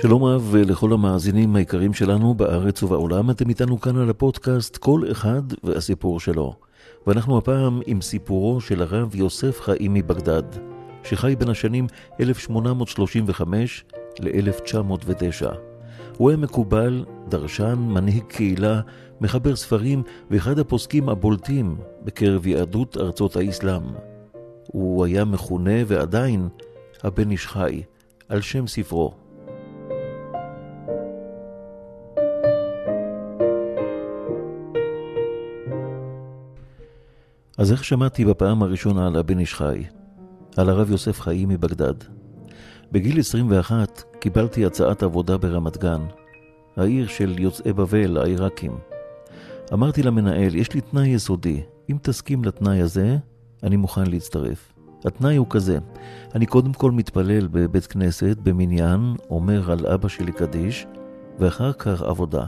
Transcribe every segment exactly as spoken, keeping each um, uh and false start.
שלום אהב לכל המאזינים היקרים שלנו בארץ ובעולם. אתם איתנו כאן על הפודקאסט כל אחד והסיפור שלו, ואנחנו הפעם עם סיפורו של הרב יוסף חיים מבגדד, שחי בין השנים אלף שמונה מאות שלושים וחמש ל-אלף תשע מאות ותשע. הוא היה מקובל, דרשן, מנהיג קהילה, מחבר ספרים ואחד הפוסקים הבולטים בקרב יהדות ארצות האסלאם. הוא היה מכונה ועדיין הבן איש חי, על שם ספרו. אז איך שמעתי בפעם הראשונה על הבן איש חי, על הרב יוסף חיים מבגדד? בגיל עשרים ואחת קיבלתי הצעת עבודה ברמת גן, העיר של יוצאי בבל, העיראקים. אמרתי למנהל, יש לי תנאי יסודי, אם תסכים לתנאי הזה, אני מוכן להצטרף. התנאי הוא כזה, אני קודם כל מתפלל בבית כנסת, במניין, אומר על אבא שלי קדיש, ואחר כך עבודה.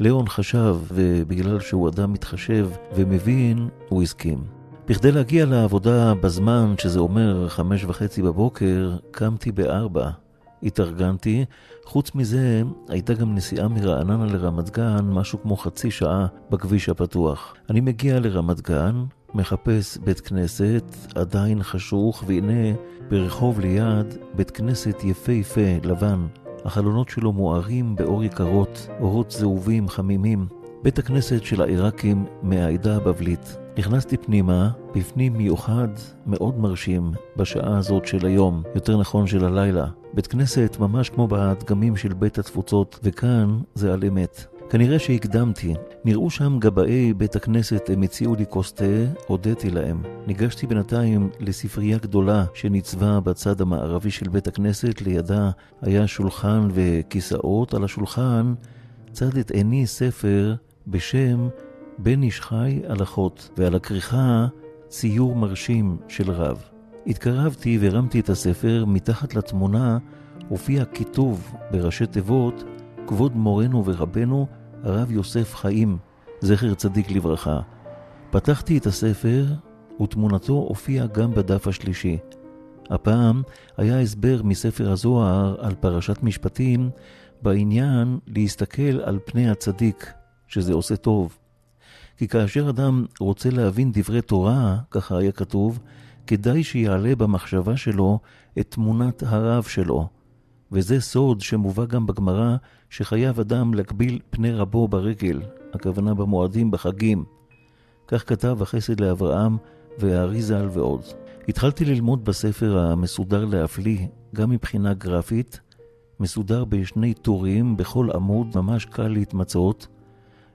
ליאון חשב, ובגלל שהוא אדם מתחשב ומבין, הוא הסכים. בכדי להגיע לעבודה בזמן, שזה אומר חמש וחצי בבוקר, קמתי בארבע. התארגנתי. חוץ מזה, הייתה גם נסיעה מרעננה לרמת גן, משהו כמו חצי שעה בכביש הפתוח. אני מגיע לרמת גן, מחפש בית כנסת, עדיין חשוך, והנה ברחוב ליד, בית כנסת יפה יפה, לבן. החלונות שלו מוארים באור יקרות, אורות זהובים, חמימים. בית הכנסת של העיראקים מהעידה הבבלית. נכנסתי פנימה, בפנים מיוחד, מאוד מרשים, בשעה הזאת של היום, יותר נכון של הלילה. בית כנסת ממש כמו בהדגמים של בית התפוצות, וכאן זה על אמת. כנראה שהקדמתי. נראו שם גבאי בית הכנסת, הם הציעו לי קוסטה, הודיתי להם. ניגשתי בינתיים לספרייה גדולה שניצבה בצד המערבי של בית הכנסת, לידה היה שולחן וכיסאות, על השולחן צד את עיני ספר בשם בן איש חי הלכות, ועל הכריכה ציור מרשים של רב. התקרבתי והרמתי את הספר, מתחת לתמונה הופיע כיתוב בראשי תיבות, כבוד מורנו ורבנו הרב יוסף חיים, זכר צדיק לברכה. פתחתי את הספר ותמונתו הופיעה גם בדף השלישי. הפעם היה הסבר מספר הזוהר על פרשת משפטים, בעניין להסתכל על פני הצדיק, שזה עושה טוב. כי כאשר אדם רוצה להבין דברי תורה, ככה היה כתוב, כדאי שיעלה במחשבה שלו את תמונת הרב שלו. וזה סוד שמובא גם בגמרא, שחייב אדם לקביל פני רבו ברגל, הכוונה במועדים, בחגים. כך כתב החסד לאברהם והאריזל ועוד. התחלתי ללמוד בספר המסודר להפליא, גם מבחינה גרפית, מסודר בשני טורים, בכל עמוד, ממש קל להתמצאות,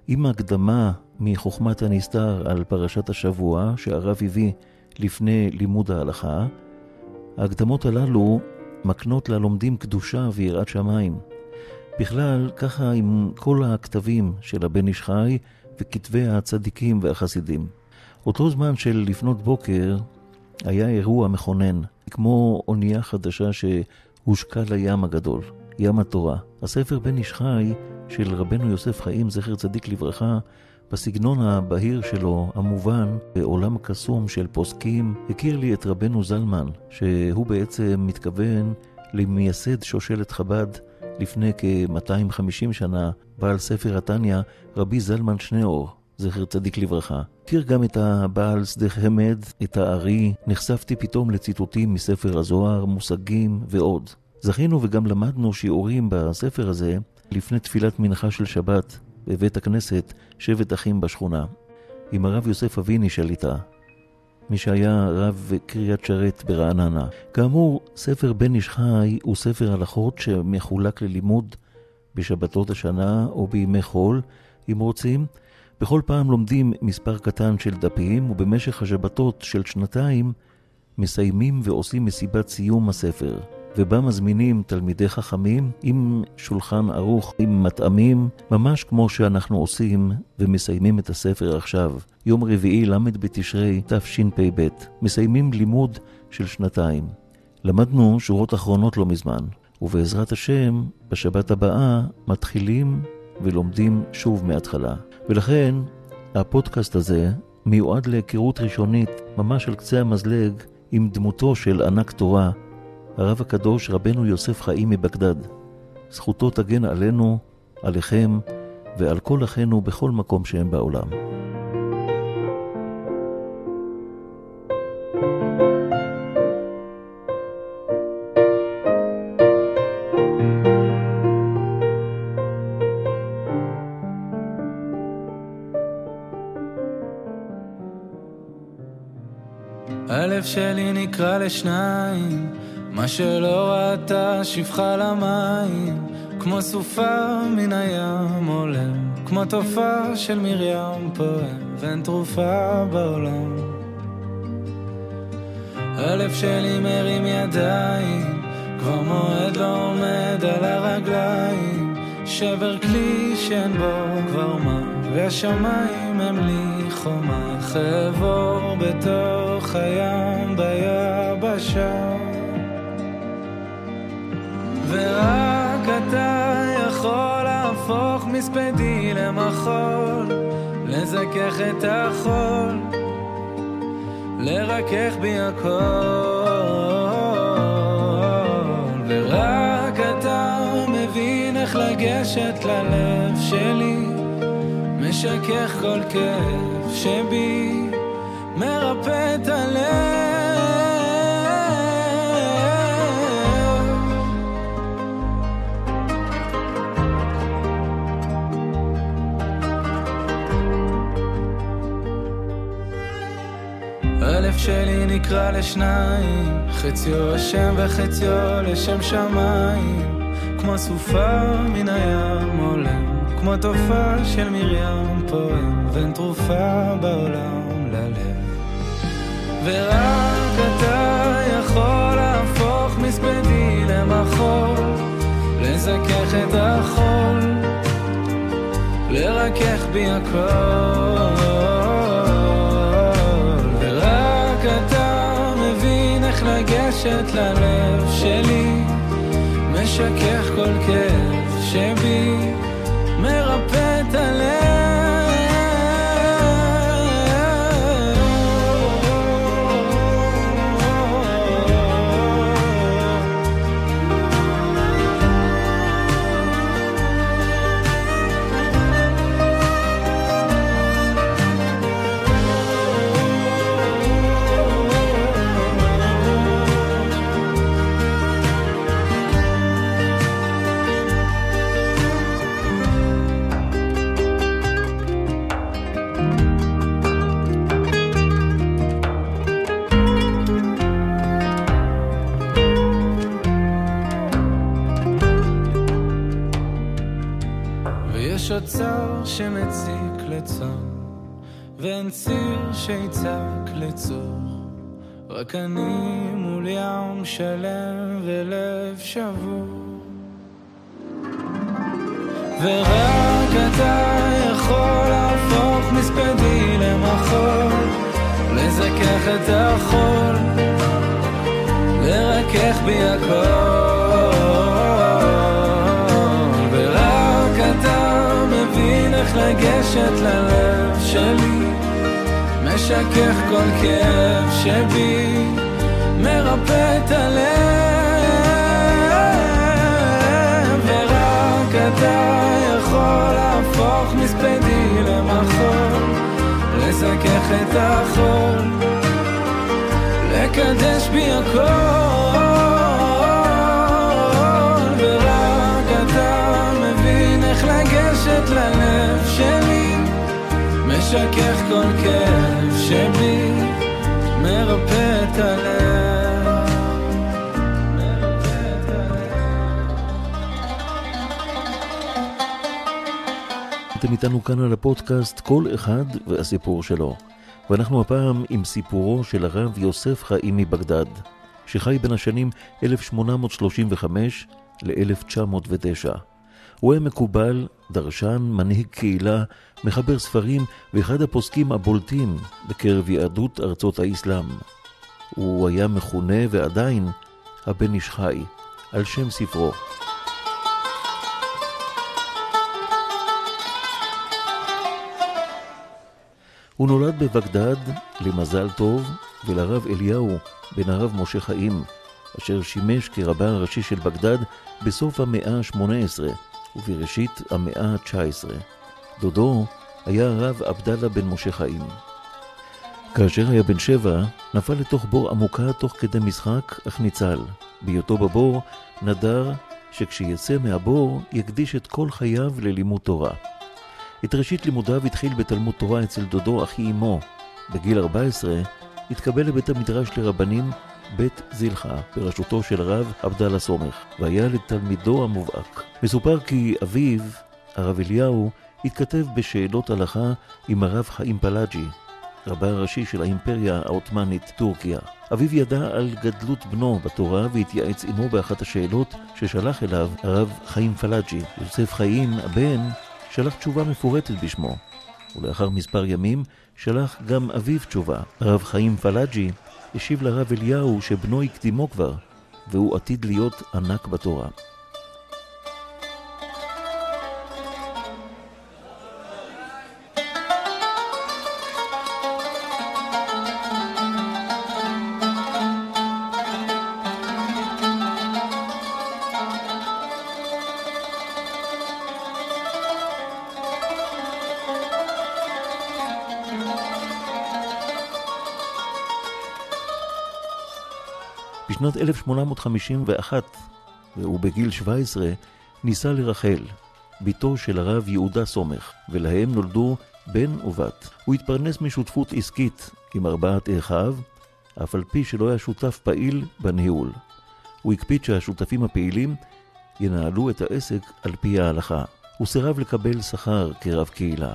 עם הקדמה מחוכמת הנסתר על פרשת השבוע שהרב הביא לפני לימוד ההלכה. ההקדמות הללו מקנות ללומדים קדושה ויראת שמיים. בכלל, ככה עם כל הכתבים של הבן איש חי וכתבי הצדיקים והחסידים. אותו זמן של לפנות בוקר היה אירוע מכונן, כמו אונייה חדשה שהושקע לים הגדול, ים התורה. הספר בן איש חי של רבנו יוסף חיים, זכר צדיק לברכה, בסגנון הבהיר שלו, המובן, בעולם הקסום של פוסקים, הכיר לי את רבנו זלמן, שהוא בעצם מתכוון למייסד שושלת חב"ד לפני כ-מאתיים וחמישים שנה, בעל ספר התניה, רבי זלמן שניאור, זכר צדיק לברכה. הכיר גם את הבעל שדה חמד, את הארי, נחשפתי פתאום לציטוטים מספר הזוהר, מושגים ועוד. זכינו וגם למדנו שיעורים בספר הזה לפני תפילת מנחה של שבת, בבית הכנסת שבט אחים בשכונה, עם הרב יוסף אביני שליטה, מי שהיה רב קריית שרת ברעננה. כאמור, ספר בן איש חי הוא ספר הלכות שמחולק ללימוד בשבתות השנה או בימי חול, אם רוצים. בכל פעם לומדים מספר קטן של דפים, ובמשך השבתות של שנתיים מסיימים ועושים מסיבת סיום הספר. ובה מזמינים תלמידי חכמים עם שולחן ערוך, עם מטעמים, ממש כמו שאנחנו עושים ומסיימים את הספר עכשיו. יום רביעי למד בתשרי תשפ"ב, מסיימים לימוד של שנתיים. למדנו שורות אחרונות לא מזמן, ובעזרת השם, בשבת הבאה מתחילים ולומדים שוב מההתחלה. ולכן, הפודקאסט הזה מיועד להיכרות ראשונית, ממש על קצה המזלג, עם דמותו של ענק תורה, הרב הקדוש רבנו יוסף חיים מבגדד, זכותו תגן עלינו, עליכם ועל כל אחינו בכל מקום שהם בעולם. הלב שלי נקרא לשניים, מה שלא ראתה שפחה למים, כמו סופה מן הים עולם, כמו תופעה של מרים פועם, ואין תרופה בעולם. הלב שלי מרים ידיים, כבר מועד לא עומד על הרגליים, שבר כלי שאין בו כבר מה, והשמיים הם לי חומה, חבור בתוך הים ביבשה, ורק אתה יכול להפוך מספדי למחול, לזכך את החול, לרכך בי הכל, ורק אתה מבין איך לגשת ללב שלי, משכך כל כיף שבי, מרפא את הלב. הלב שלי נקרא לשניים, חציו השם וחציו לשם שמיים, כמו סופה מן הים עולם, כמו תופעה של מרים פועם, ואין תרופה בעולם ללב. ורק אתה יכול להפוך מספדי למחול, לזכך את החול, לרכך בי הכל. ורק אתה מבין איך לגשת ללב שלי, משכך כל כאב שבי, מרפא את הלב. צר שמציק לצר, ואין ציר שיצק לצור, רק אני מול ים שלם ולב שבור. ורק אתה יכול להפוך מספדי למחול, לזכך את החול, לרכך בי הכל. ורק אתה מבין איך לגשת ללב שלי, משכך כל כאב שבי, מרפא את הלב. ורק אתה יכול להפוך מספדי למחול, לזכך את החול, לקדש בי הכל. ורק אתה מבין איך לגשת ללב שלי, משכך כל כאב שבי, מרפא את הלב. אתם איתנו כאן על הפודקאסט כל אחד והסיפור שלו, ואנחנו הפעם עם סיפורו של הרב יוסף חיים מבגדד, שחי בין השנים אלף שמונה מאות שלושים וחמש ל-אלף תשע מאות ותשע. הוא היה מקובל, דרשן, מנהיג קהילה, מחבר ספרים ואחד הפוסקים הבולטים בקרב יהדות ארצות האסלאם. הוא היה מכונה ועדיין הבן איש חי, על שם ספרו. הוא נולד בבגדד למזל טוב ולרב אליהו בן הרב משה חיים, אשר שימש כרבה הראשי של בגדד בסוף המאה השמונה עשרה ובראשית המאה התשע עשרה. דודו היה הרב עבדאללה בן משה חיים. כאשר היה בן שבע, נפל לתוך בור עמוקה תוך כדי משחק, אך ניצל. בהיותו בבור, נדר שכשיצא מהבור יקדיש את כל חייו ללימוד תורה. את ראשית לימודיו התחיל בתלמוד תורה אצל דודו אחי אמו. בגיל ארבע עשרה התקבל לבית המדרש לרבנים בית זילחה בראשותו של הרב עבדאללה סומך, והיה לתלמידו המובהק. מסופר כי אביו, הרב אליהו, התכתב בשאלות הלכה עם הרב חיים פלאג'י, רבה הראשי של האימפריה העות'מאנית טורקיה. אביו ידע על גדלות בנו בתורה והתייעץ עמו באחת השאלות ששלח אליו הרב חיים פלאג'י. יוסף חיים, הבן, שלח תשובה מפורטת בשמו, ולאחר מספר ימים שלח גם אביו תשובה. הרב חיים פלאג'י השיב לרב אליהו שבנו הקדימו כבר, והוא עתיד להיות ענק בתורה. בשנת אלף שמונה מאות חמישים ואחת, והוא בגיל שבע עשרה, נישא לרחל, ביתו של הרב יהודה סומך, ולהם נולדו בן ובת. הוא התפרנס משותפות עסקית עם ארבעת אחיו, אף על פי שלא היה שותף פעיל בניהול. הוא הקפיד שהשותפים הפעילים ינהלו את העסק על פי ההלכה. הוא סירב לקבל שכר כרב קהילה,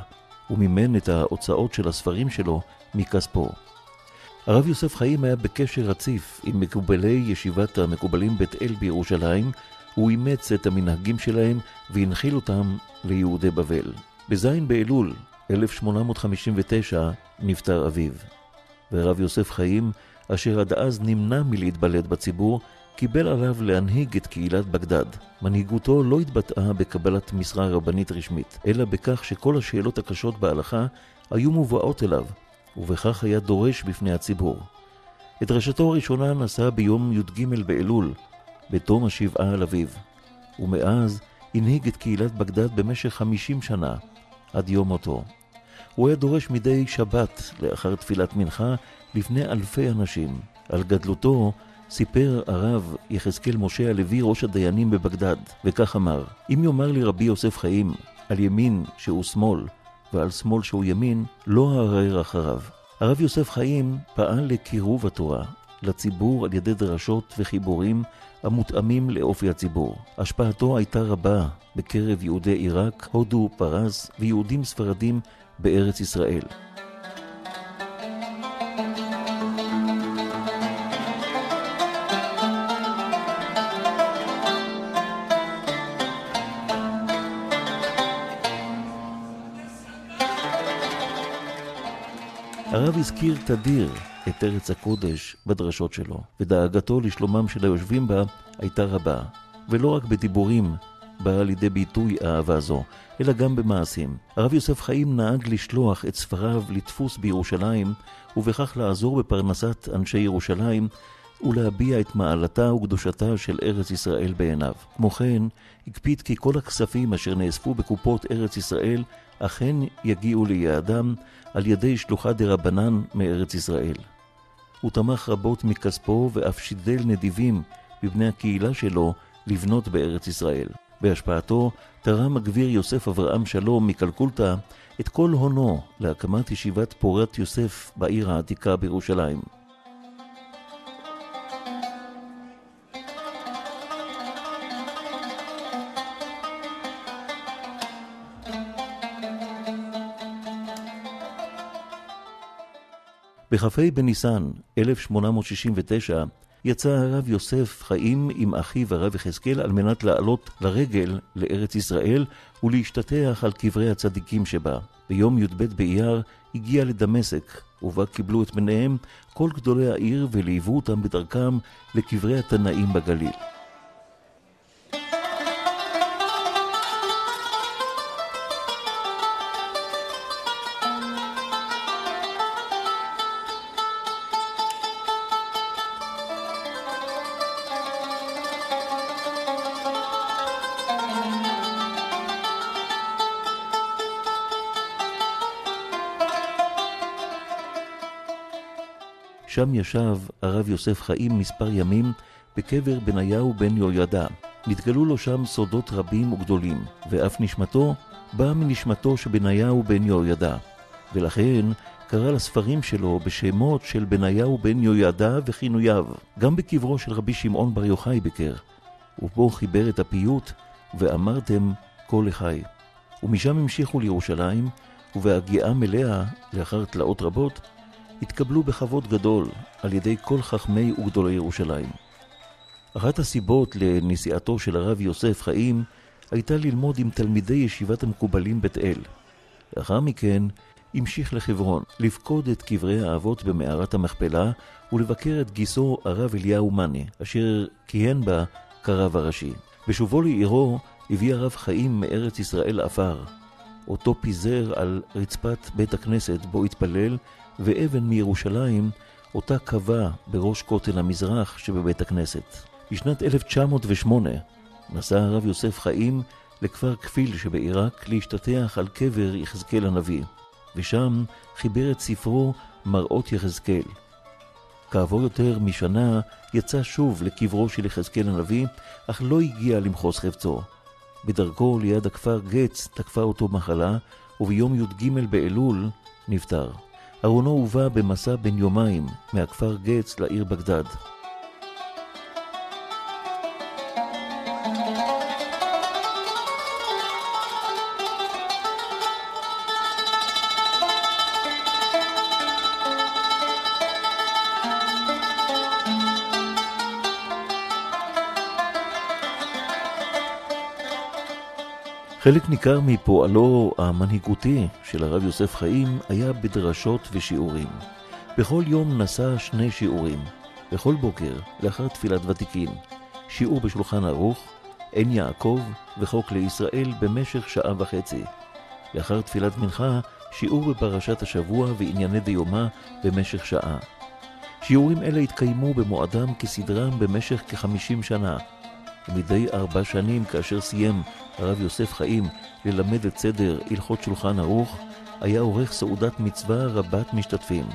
ומימן את ההוצאות של הספרים שלו מכספו. הרב יוסף חיים היה בקשר רציף עם מקובלי ישיבת המקובלים בית אל בירושלים. הוא אימץ את המנהגים שלהם והנחיל אותם ליהודי בבל. בזין באלול אלף שמונה מאות חמישים ותשע נפטר אביו, והרב יוסף חיים, אשר עד אז נמנע מלהתבלט בציבור, קיבל עליו להנהיג את קהילת בגדד. מנהיגותו לא התבטאה בקבלת משרה רבנית רשמית, אלא בכך שכל השאלות הקשות בהלכה היו מובאות אליו, ובכך היה דורש בפני הציבור. את דרשתו הראשונה נשא ביום י"ג באלול, בתום השבעה על אביו, ומאז הנהיג את קהילת בגדד במשך חמישים שנה, עד יום מותו. הוא היה דורש מדי שבת, לאחר תפילת מנחה, לפני אלפי אנשים. על גדלותו סיפר הרב יחזקאל משה הלוי, ראש הדיינים בבגדד, וכך אמר: אם יאמר לי רבי יוסף חיים, על ימין שהוא שמאל, ועל שמאל שהוא ימין, לא הערער אחריו. הרב יוסף חיים פעל לקירוב התורה לציבור על ידי דרשות וחיבורים המותאמים לאופי הציבור. השפעתו הייתה רבה בקרב יהודי עיראק, הודו, פרס ויהודים ספרדים בארץ ישראל. הרב הזכיר תדיר את ארץ הקודש בדרשות שלו, ודאגתו לשלומם של היושבים בה הייתה רבה, ולא רק בדיבורים באה לידי ביטוי אהבה זו, אלא גם במעשים. הרב יוסף חיים נהג לשלוח את ספריו לתפוס בירושלים, ובכך לעזור בפרנסת אנשי ירושלים ולהביע את מעלתה וקדושתה של ארץ ישראל בעיניו. כמו כן, הקפיד כי כל הכספים אשר נאספו בקופות ארץ ישראל אכן יגיעו ליעדם על ידי שלוחה דרבנן מארץ ישראל. הוא תמך רבות מכספו ואף שידל נדיבים בבני הקהילה שלו לבנות בארץ ישראל. בהשפעתו תרם הגביר יוסף אברהם שלום מקלקולטה את כל הונו להקמת ישיבת פורת יוסף בעיר העתיקה בירושלים. בחפי בניסן אלף שמונה מאות שישים ותשע יצא הרב יוסף חיים עם אחיו הרב יחזקאל על מנת לעלות לרגל לארץ ישראל ולהשתתח על קברי הצדיקים שבה. ביום י"ב באייר הגיע לדמשק, ובה קיבלו את מניהם כל גדולי העיר ולהיוו אותם בדרכם לקברי התנאים בגליל. שם ישב הרב יוסף חיים מספר ימים בקבר בניהו בן יוידע. נתגלו לו שם סודות רבים וגדולים, ואף נשמתו באה מנשמתו שבניהו בן יוידע, ולכן קרא לספרים שלו בשמות של בניהו בן יוידע וכינוייו. גם בקברו של רבי שמעון בר יוחאי ביקר, ובו חיבר את הפיוט ואמרתם כל החי. ומשם המשיכו לירושלים, ובהגיעה מלאה לאחר תלאות רבות התקבלו בכבוד גדול על ידי כל חכמי וגדולי ירושלים. אחת הסיבות לנסיעתו של הרב יוסף חיים הייתה ללמוד עם תלמידי ישיבת המקובלים בית אל. לאחר מכן המשיך לחברון, לפקוד את קברי האבות במערת המכפלה ולבקר את גיסו הרב אליהו מני, אשר כיהן בה כרב הראשי. בשובו לעירו הביא הרב חיים מארץ ישראל עפר. אותו פיזר על רצפת בית הכנסת בו התפלל, ואבן מירושלים אותה קבע בראש כותל המזרח שבבית הכנסת. בשנת אלף תשע מאות ושמונה נסע הרב יוסף חיים לכפר כפיל שבעיראק להשתתח על קבר יחזקאל הנביא, ושם חיבר את ספרו מראות יחזקאל. כעבור יותר משנה יצא שוב לקברו של יחזקאל הנביא, אך לא הגיע למחוז חפצו. בדרכו ליד הכפר גץ תקפה אותו מחלה, וביום י"ג באלול נפטר. ארונו הובא במסע בן יומיים מהכפר גץ לעיר בגדד. חלק ניכר מפועלו המנהיגותי של הרב יוסף חיים היה בדרשות ושיעורים. בכל יום נסע שני שיעורים, בכל בוקר לאחר תפילת ותיקין, שיעור בשולחן ערוך, עין יעקב וחוק לישראל במשך שעה וחצי. לאחר תפילת מנחה, שיעור בפרשת השבוע וענייני דיומה במשך שעה. שיעורים אלה התקיימו במועדם כסדרם במשך כ-חמישים שנה. ומדי ארבע שנים, כאשר סיים הרב יוסף חיים ללמד את סדר הלכות שולחן ערוך, היה עורך סעודת מצווה רבת משתתפים.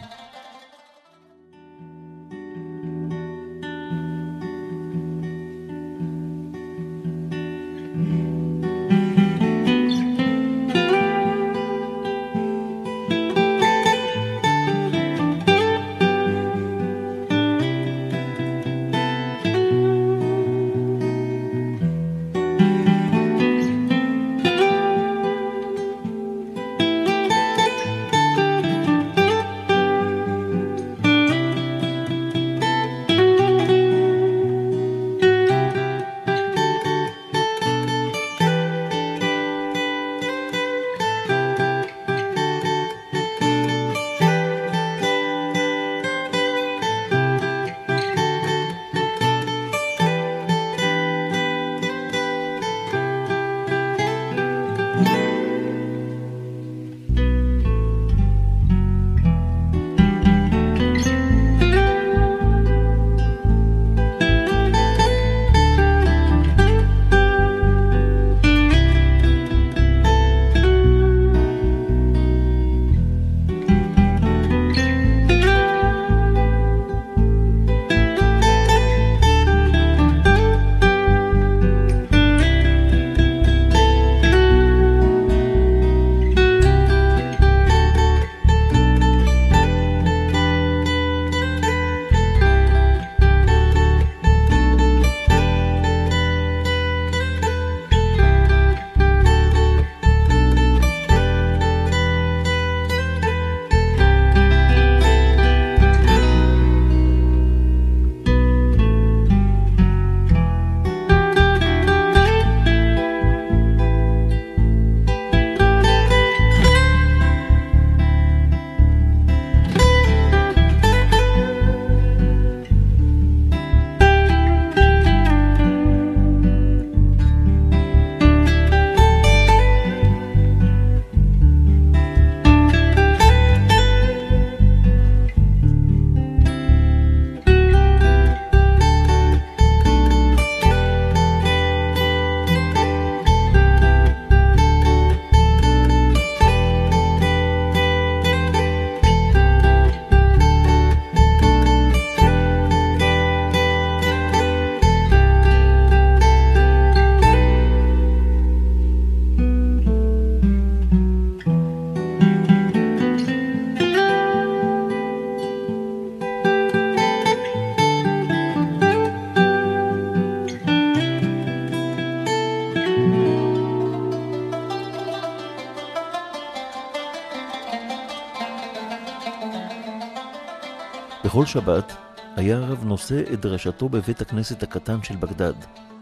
בכל שבת היה הרב נושא את דרשתו בבית הכנסת הקטן של בגדד,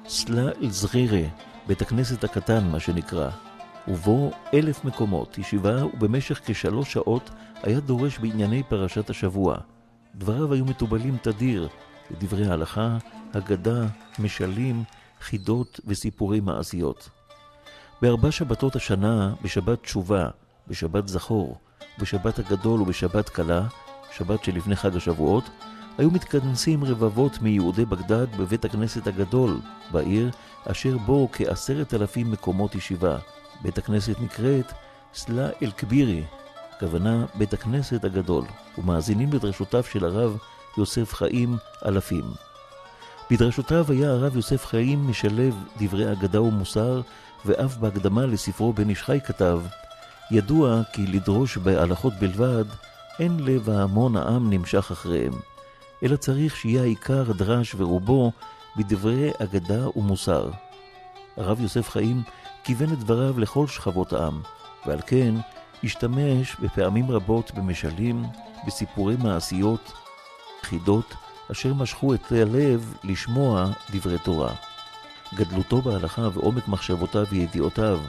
סלה אל זרירה, בית הכנסת הקטן מה שנקרא, ובו אלף מקומות ישיבה, ובמשך כשלוש שעות היה דורש בענייני פרשת השבוע. דבריו היו מטובלים תדיר בדברי ההלכה, הגדה, משלים, חידות וסיפורי מעשיות. בארבע שבתות השנה, בשבת תשובה, בשבת זכור, בשבת הגדול ובשבת קלה, שבת שלפני חג השבועות, היו מתכנסים רבבות מיהודי בגדד בבית הכנסת הגדול בעיר, אשר בו כעשרת אלפים מקומות ישיבה. בית הכנסת נקראת סלה אל כבירי, כוונה בית הכנסת הגדול, ומאזינים לדרשותיו של הרב יוסף חיים אלפים. בדרשותיו היה הרב יוסף חיים משלב דברי אגדה ומוסר, ואף בהקדמה לספרו בן איש חי כתב, ידוע כי לדרוש בהלכות בלבד, אין לב ההמון העם נמשך אחריהם, אלא צריך שיהיה העיקר דרש ורובו בדברי אגדה ומוסר. הרב יוסף חיים כיוון את דבריו לכל שכבות העם, ועל כן השתמש בפעמים רבות במשלים, בסיפורי מעשיות, חידות, אשר משכו את הלב לשמוע דברי תורה. גדלותו בהלכה ועומק מחשבותיו וידיעותיו,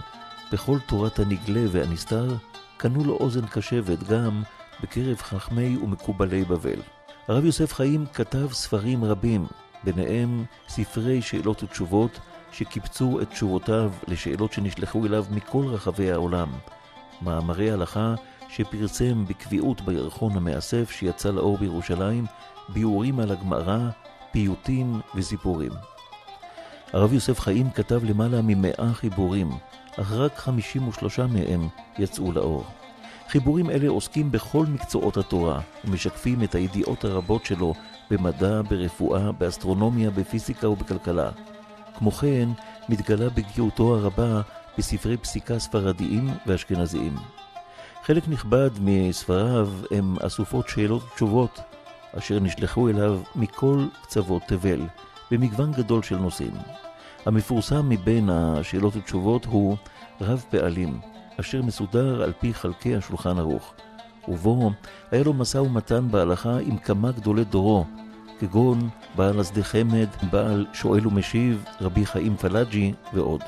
בכל תורת הנגלה והנסתר, קנו לו אוזן קשבת גם בקרב חכמי ומקובלי בבל. הרב יוסף חיים כתב ספרים רבים, ביניהם ספרי שאלות ותשובות, שקיבצו את תשובותיו לשאלות שנשלחו אליו מכל רחבי העולם. מאמרי הלכה שפרסם בקביעות בירחון המאסף שיצא לאור בירושלים, ביאורים על הגמרא, פיוטים וסיפורים. הרב יוסף חיים כתב למעלה ממאה חיבורים, אך רק חמישים ושלושה מהם יצאו לאור. חיבורים אלה עוסקים בכל מקצועות התורה ומשקפים את הידיעות הרבות שלו במדע, ברפואה, באסטרונומיה, בפיזיקה ובכלכלה. כמו כן, מתגלה בגיאותו הרבה בספרי פסיקה ספרדיים ואשכנזיים. חלק נכבד מספריו הם אסופות שאלות ותשובות, אשר נשלחו אליו מכל קצוות תבל, במגוון גדול של נושאים. המפורסם מבין השאלות ותשובות הוא רב פעלים, אשר מסודר על פי חלקי השולחן ערוך. ובו היה לו משא ומתן בהלכה עם כמה גדולי דורו, כגון בעל השדה חמד, בעל שואל ומשיב, רבי חיים פלאג'י ועוד.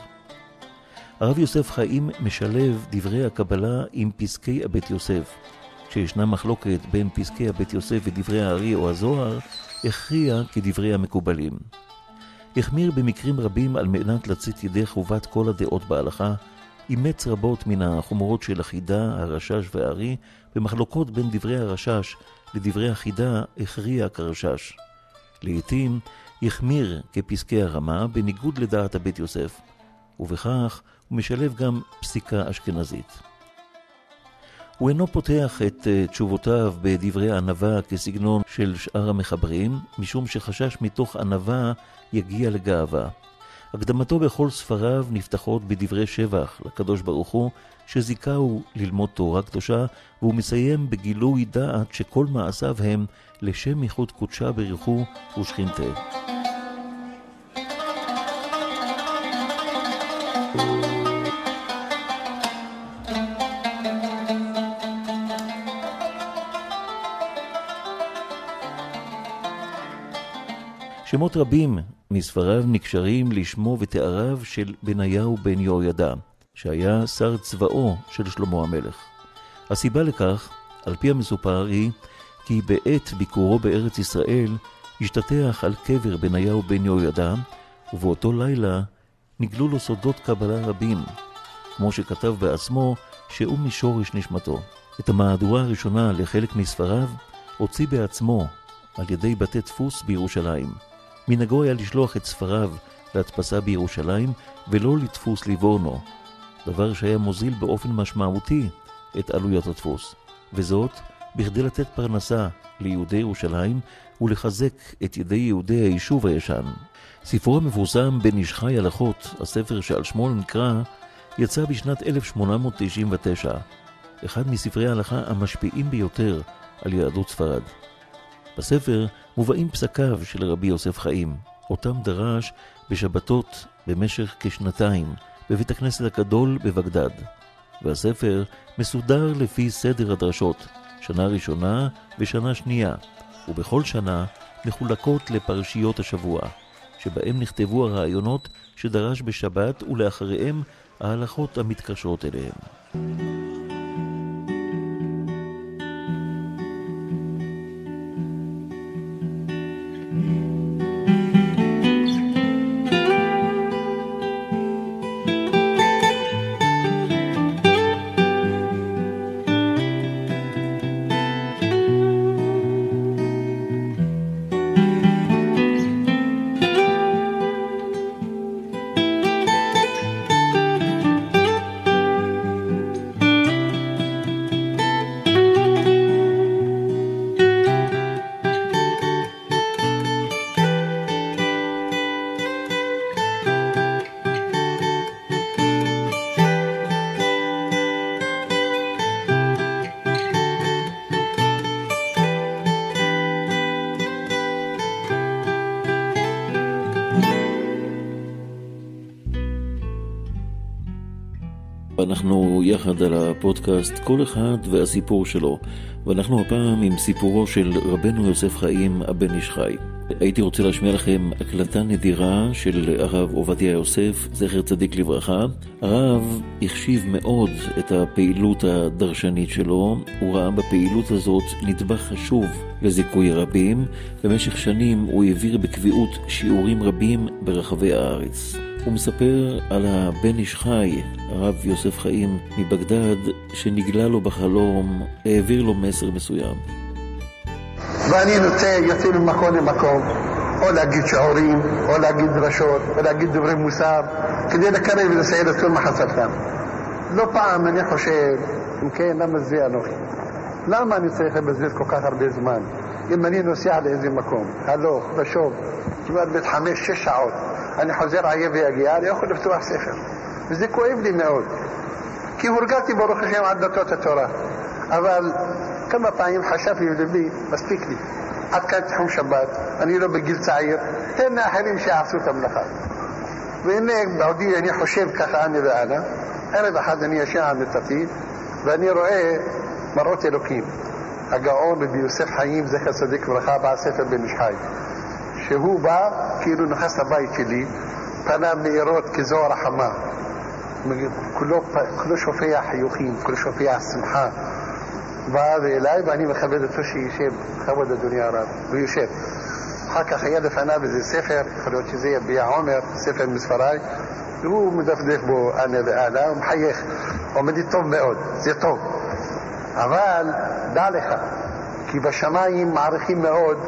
הרב יוסף חיים משלב דברי הקבלה עם פסקי הבית יוסף. כשישנה מחלוקת בין פסקי הבית יוסף ודברי הארי או הזוהר, הכריע כדברי המקובלים. החמיר במקרים רבים על מנת לצאת ידי חובת כל הדעות בהלכה, אימץ רבות מן החומרות של החידה, הרשש והארי, במחלוקות בין דברי הרשש לדברי החידה הכריע הקרשש. לעתים יחמיר כפסקי הרמה בניגוד לדעת הבית יוסף, ובכך הוא משלב גם פסיקה אשכנזית. הוא אינו פותח את תשובותיו בדברי ענווה כסגנון של שאר המחברים, משום שחשש מתוך ענווה יגיע לגאווה. הקדמתו בכל ספריו נפתחות בדברי שבח לקדוש ברוך הוא, שזיכהו ללמוד תורה קדושה, והוא מסיים בגילוי דעת שכל מעשיו הם לשם ייחוד קודשה בריחו ושכינתה. שמות רבים מספריו נקשרים לשמו ותאריו של בניהו בן יהוידע, שהיה שר צבאו של שלמה המלך. הסיבה לכך, על פי המסופר, היא כי בעת ביקורו בארץ ישראל השתטח על קבר בניהו בן יהוידע, ובאותו לילה נגלו לו סודות קבלה רבים, כמו שכתב בעצמו שהוא משורש נשמתו. את המהדורה הראשונה לחלק מספריו הוציא בעצמו על ידי בתי דפוס בירושלים. מנהגו היה לשלוח את ספריו להדפסה בירושלים ולא לדפוס ליבורנו, דבר שהיה מוזיל באופן משמעותי את עלויות הדפוס, וזאת בכדי לתת פרנסה ליהודי ירושלים ולחזק את ידי יהודי היישוב הישן. ספרו המפורסם בן איש חי הלכות, הספר שעל שמו נקרא, יצא בשנת אלף שמונה מאות תשעים ותשע, אחד מספרי ההלכה המשפיעים ביותר על יהדות ספרד. בספר מובאים פסקיו של רבי יוסף חיים, אותם דרש בשבתות במשך כשנתיים בבית הכנסת הגדול בבגדד, והספר מסודר לפי סדר הדרשות, שנה ראשונה ושנה שנייה, ובכל שנה מחולקות לפרשיות השבוע, שבהם נכתבו הרעיונות שדרש בשבת ולאחריהם ההלכות המתקשרות אליהם. אנחנו יחד על הפודקאסט כל אחד והסיפור שלו, ואנחנו הפעם עם סיפורו של רבנו יוסף חיים אבן איש חי. הייתי רוצה להשמיע לכם הקלטה נדירה של הרב עובדיה יוסף, זכר צדיק לברכה. הרב החשיב מאוד את הפעילות הדרשנית שלו, הוא ראה בפעילות הזאת נדבך חשוב לזיכוי רבים. במשך שנים הוא העביר בקביעות שיעורים רבים ברחבי הארץ. הוא מספר על הבן איש חי, הרב יוסף חיים מבגדד, שנגלה לו בחלום, העביר לו מסר מסוים. ואני רוצה יוצא ממקום למקום, או להגיד שעורים, או להגיד דרשות, או להגיד דברי מוסר, כדי לקרב ולסעיר את כל מחסתם. לא פעם אני חושב, אם כן, למה זה אנוכי? למה אני צריך לבזבז כל כך הרבה זמן? אם אני נוסע לאיזה מקום, הלוך, בשוב, כבר בית חמש, שש שעות, אני חוזר עייף ויגיע, אני יכול לפתוח ספר. וזה כואב לי מאוד. כי הורגלתי ברוך השם על דתות התורה. אבל כמה פעמים חשבתי ולבי, מספיק לי. עד כאן תחום שבת, אני לא בגיל צעיר, תן לאחרים שיעשו את המלאכה. והנה בעודי אני חושב ככה אני ואנה, ערב אחד אני ישן על מיטתי, ואני רואה מראות אלוקים. הגאון רבי יוסף חיים זכר צדיק לברכה בעל ספר בן איש חי. שהוא בא, כאילו נכנס לבית שלי, פנה מאירות כזוהר החמה. כולו, כולו שופע חיוכים, כולו שופע שמחה. בא אליי ואני מכבד אותו שישב, כבוד אדוני הרב, הוא יושב. אחר כך היה לפניו איזה ספר, יכול להיות שזה יביע עומר, ספר מספריי, והוא מדפדף בו אנה ואנה, הוא מחייך, עומד לי טוב מאוד, זה טוב. אבל דע לך, כי בשמיים מעריכים מאוד,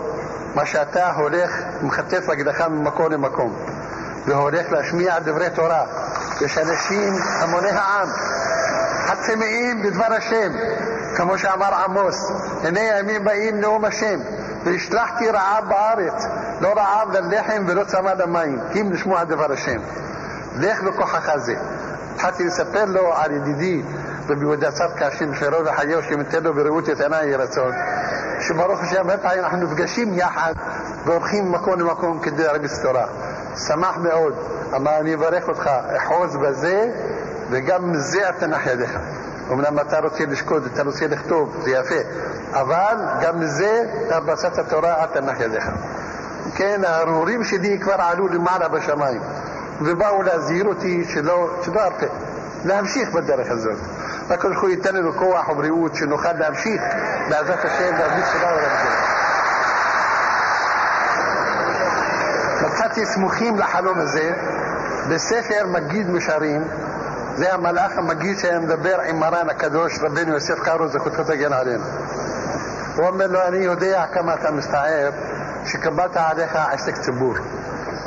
מה שאתה הולך, מחטף רגלך ממקום למקום, והולך להשמיע דברי תורה. יש אנשים, המוני העם, הצמאים בדבר השם, כמו שאמר עמוס, הנה ימים באים נאום השם, והשלחתי רעב בארץ, לא רעב ללחם ולא צמא למים, כי אם נשמוע דבר השם. לך לכוחך זה. התחלתי לספר לו על ידידי, וביהודה צדקה שמחירו וחיו שמתן לו בראות את עיניי רצון, שברוך השם הפעמים אנחנו נפגשים יחד והולכים ממקום למקום כדי להרביץ תורה. שמח מאוד, אמר אני אברך אותך, אחוז בזה וגם זה תנח ידיך. אמנם אתה רוצה לשקוד, אתה רוצה לכתוב, זה יפה, אבל גם זה הרבצת התורה תנח ידיך. כן, ההרהורים שלי כבר עלו למעלה בשמיים ובאו להזהיר אותי שלא ארפה, להמשיך בדרך הזאת. הקדוש הוא ייתן לנו כוח ובריאות שנוכל להמשיך בעזרת השם להביא תורה ולהמשיך. מצאתי סמוכים לחלום הזה בספר מגיד משרים, זה המלאך המגיד שהיה מדבר עם מרן הקדוש רבנו יוסף קארו זכותו תגן עלינו. הוא אומר לו, אני יודע כמה אתה מסתער שקבלת עליך עסק ציבור,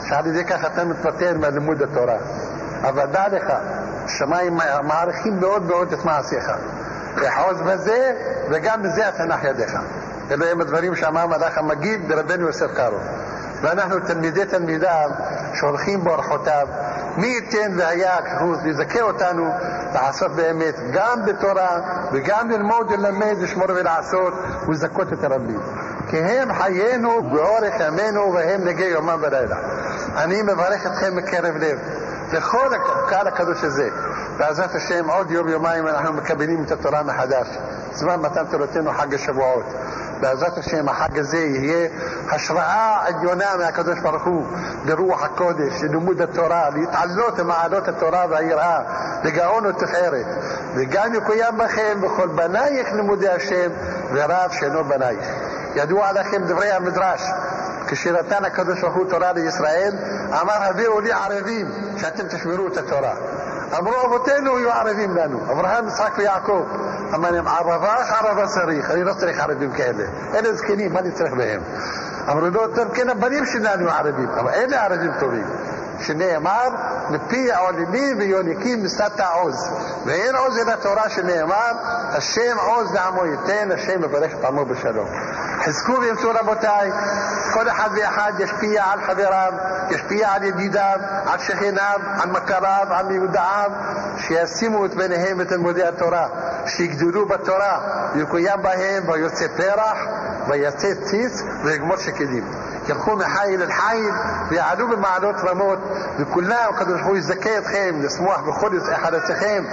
שעל ידי כך אתה מתפטר מהלימוד התורה, אבל דע לך השמיים מעריכים מאוד מאוד את מעשיך, לחוז בזה וגם בזה תנח ידיך. אלו הם הדברים שאמר המלאך המגיד ברבנו יוסף קארו. ואנחנו תלמידי תלמידיו שהולכים באורחותיו, מי ייתן והיה כשהוא יזכה אותנו לעשות באמת גם בתורה וגם ללמוד וללמד לשמור ולעשות ולזכות את הרבים, כי הם חיינו באורך ימינו והם נגע יומם ולילה. אני מברך אתכם מקרב לב לכל הקהל הקדוש הזה. בעזרת השם עוד יום יומיים אנחנו מקבלים את התורה מחדש, זמן מתן תורתנו חג השבועות. בעזרת השם החג הזה יהיה השראה עליונה מהקדוש ברוך הוא לרוח הקודש, ללימוד התורה, להתעלות למעלות התורה והיראה, לגאון ותפארת, וגם יקוים בכם וכל בנייך לימודי השם ורב שאינו בנייך. ידוע לכם דברי המדרש, כשנתן הקדוש ברוך הוא תורה לישראל אמר הביאו לי ערבים שאתם תשמרו את התורה. אמרו אבותינו היו ערבים לנו, אברהם, יצחק ויעקב, אמרנו ערבה חרבה צריך, אני לא צריך ערבים כאלה, אלה זקנים, מה אני צריך בהם? אמרו לא, כן הבנים שלנו ערבים, אבל אלה ערבים טובים שנאמר מפי העוללים ויונקים משאת העוז, ואין עוז אל התורה שנאמר השם עוז לעמו ייתן, השם מברך את עמו בשלום. חזקו ואמצו רבותיי, כל אחד ואחד ישפיע על חבריו, ישפיע על ידידיו, על שכניו, על מכריו, על מיודעיו, שישימו את ביניהם את לימודי התורה, שיגדלו בתורה, יקוים בהם ויוצא פרח ויצא ציץ ויגמור שקדים, ילכו מחיל אל חיל ויעלו במעלות רמות, וכולם הקדוש ברוך הוא יזכה אתכם לשמוח בחודש חדשכם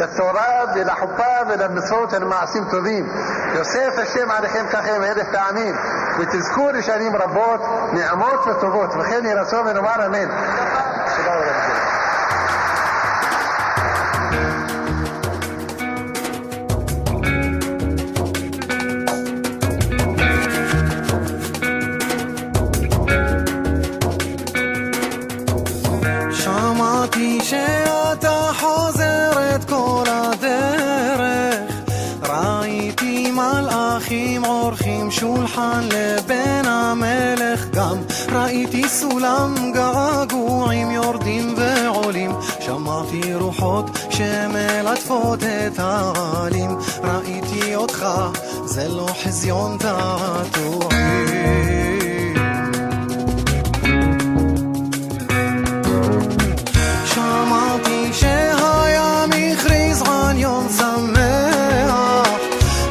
לתורה ולחופה ולמצוות ולמעשים טובים, יוסף השם עליכם ככם אלף פעמים, ותזכו לשנים רבות נעמות וטובות, וכן ירצו ונאמר אמן. תודה רבה. שאתה חוזרת כל הדרך, ראיתי מלאכים עורכים שולחן לבן המלך, גם ראיתי סולם געגועים יורדים ועולים, שמעתי רוחות שמלטפות את העלים, ראיתי אותך זה לא חזיון תעתועים. אמרתי שהים הכריז על יום שמח,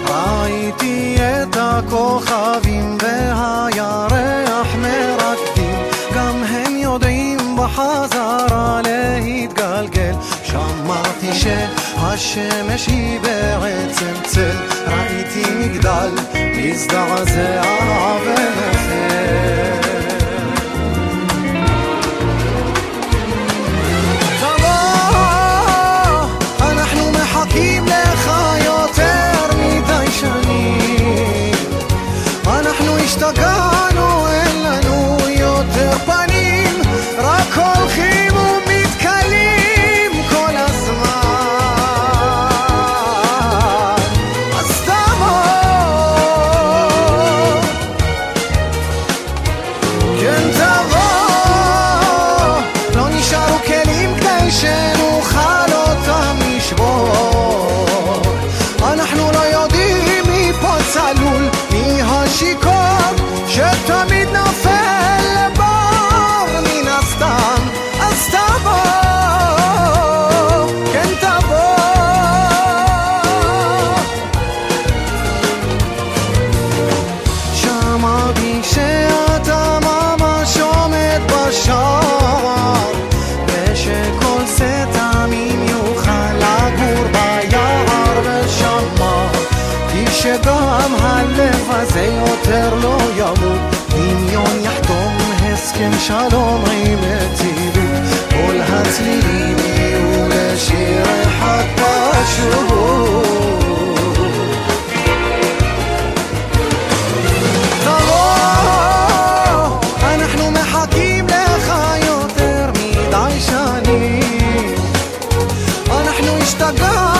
ראיתי את הכוכבים והירח מרקדים, גם הם יודעים בחזרה להתגלגל, שמעתי שהשמש היא בעצם צל, ראיתי מגדל מזדעזע ונופל. השתגענו, אין לנו יותר פנים, רק הולכים ומתקלים כל הזמן. אז תבוא, כן תבוא, לא נשארו כלים כדי שנוכל אותם לשבור, אנחנו לא יודעים מפה צלול מי השיקור שתמיד נופל לבור מן הסתם. אז תבוא, כן תבוא, שמעתי שאתה ממש עומד בשער, ושכל סתמים יוכל לגור ביער, ושמעתי שגם הלב הזה יותר לא ימות, דמיון יחתום הסכם שלום עם מציאות, כל הצלילים יהיו לשיר אחד פשוט. תבוא, אנחנו מחכים לך יותר מדי שנים, אנחנו השתגענו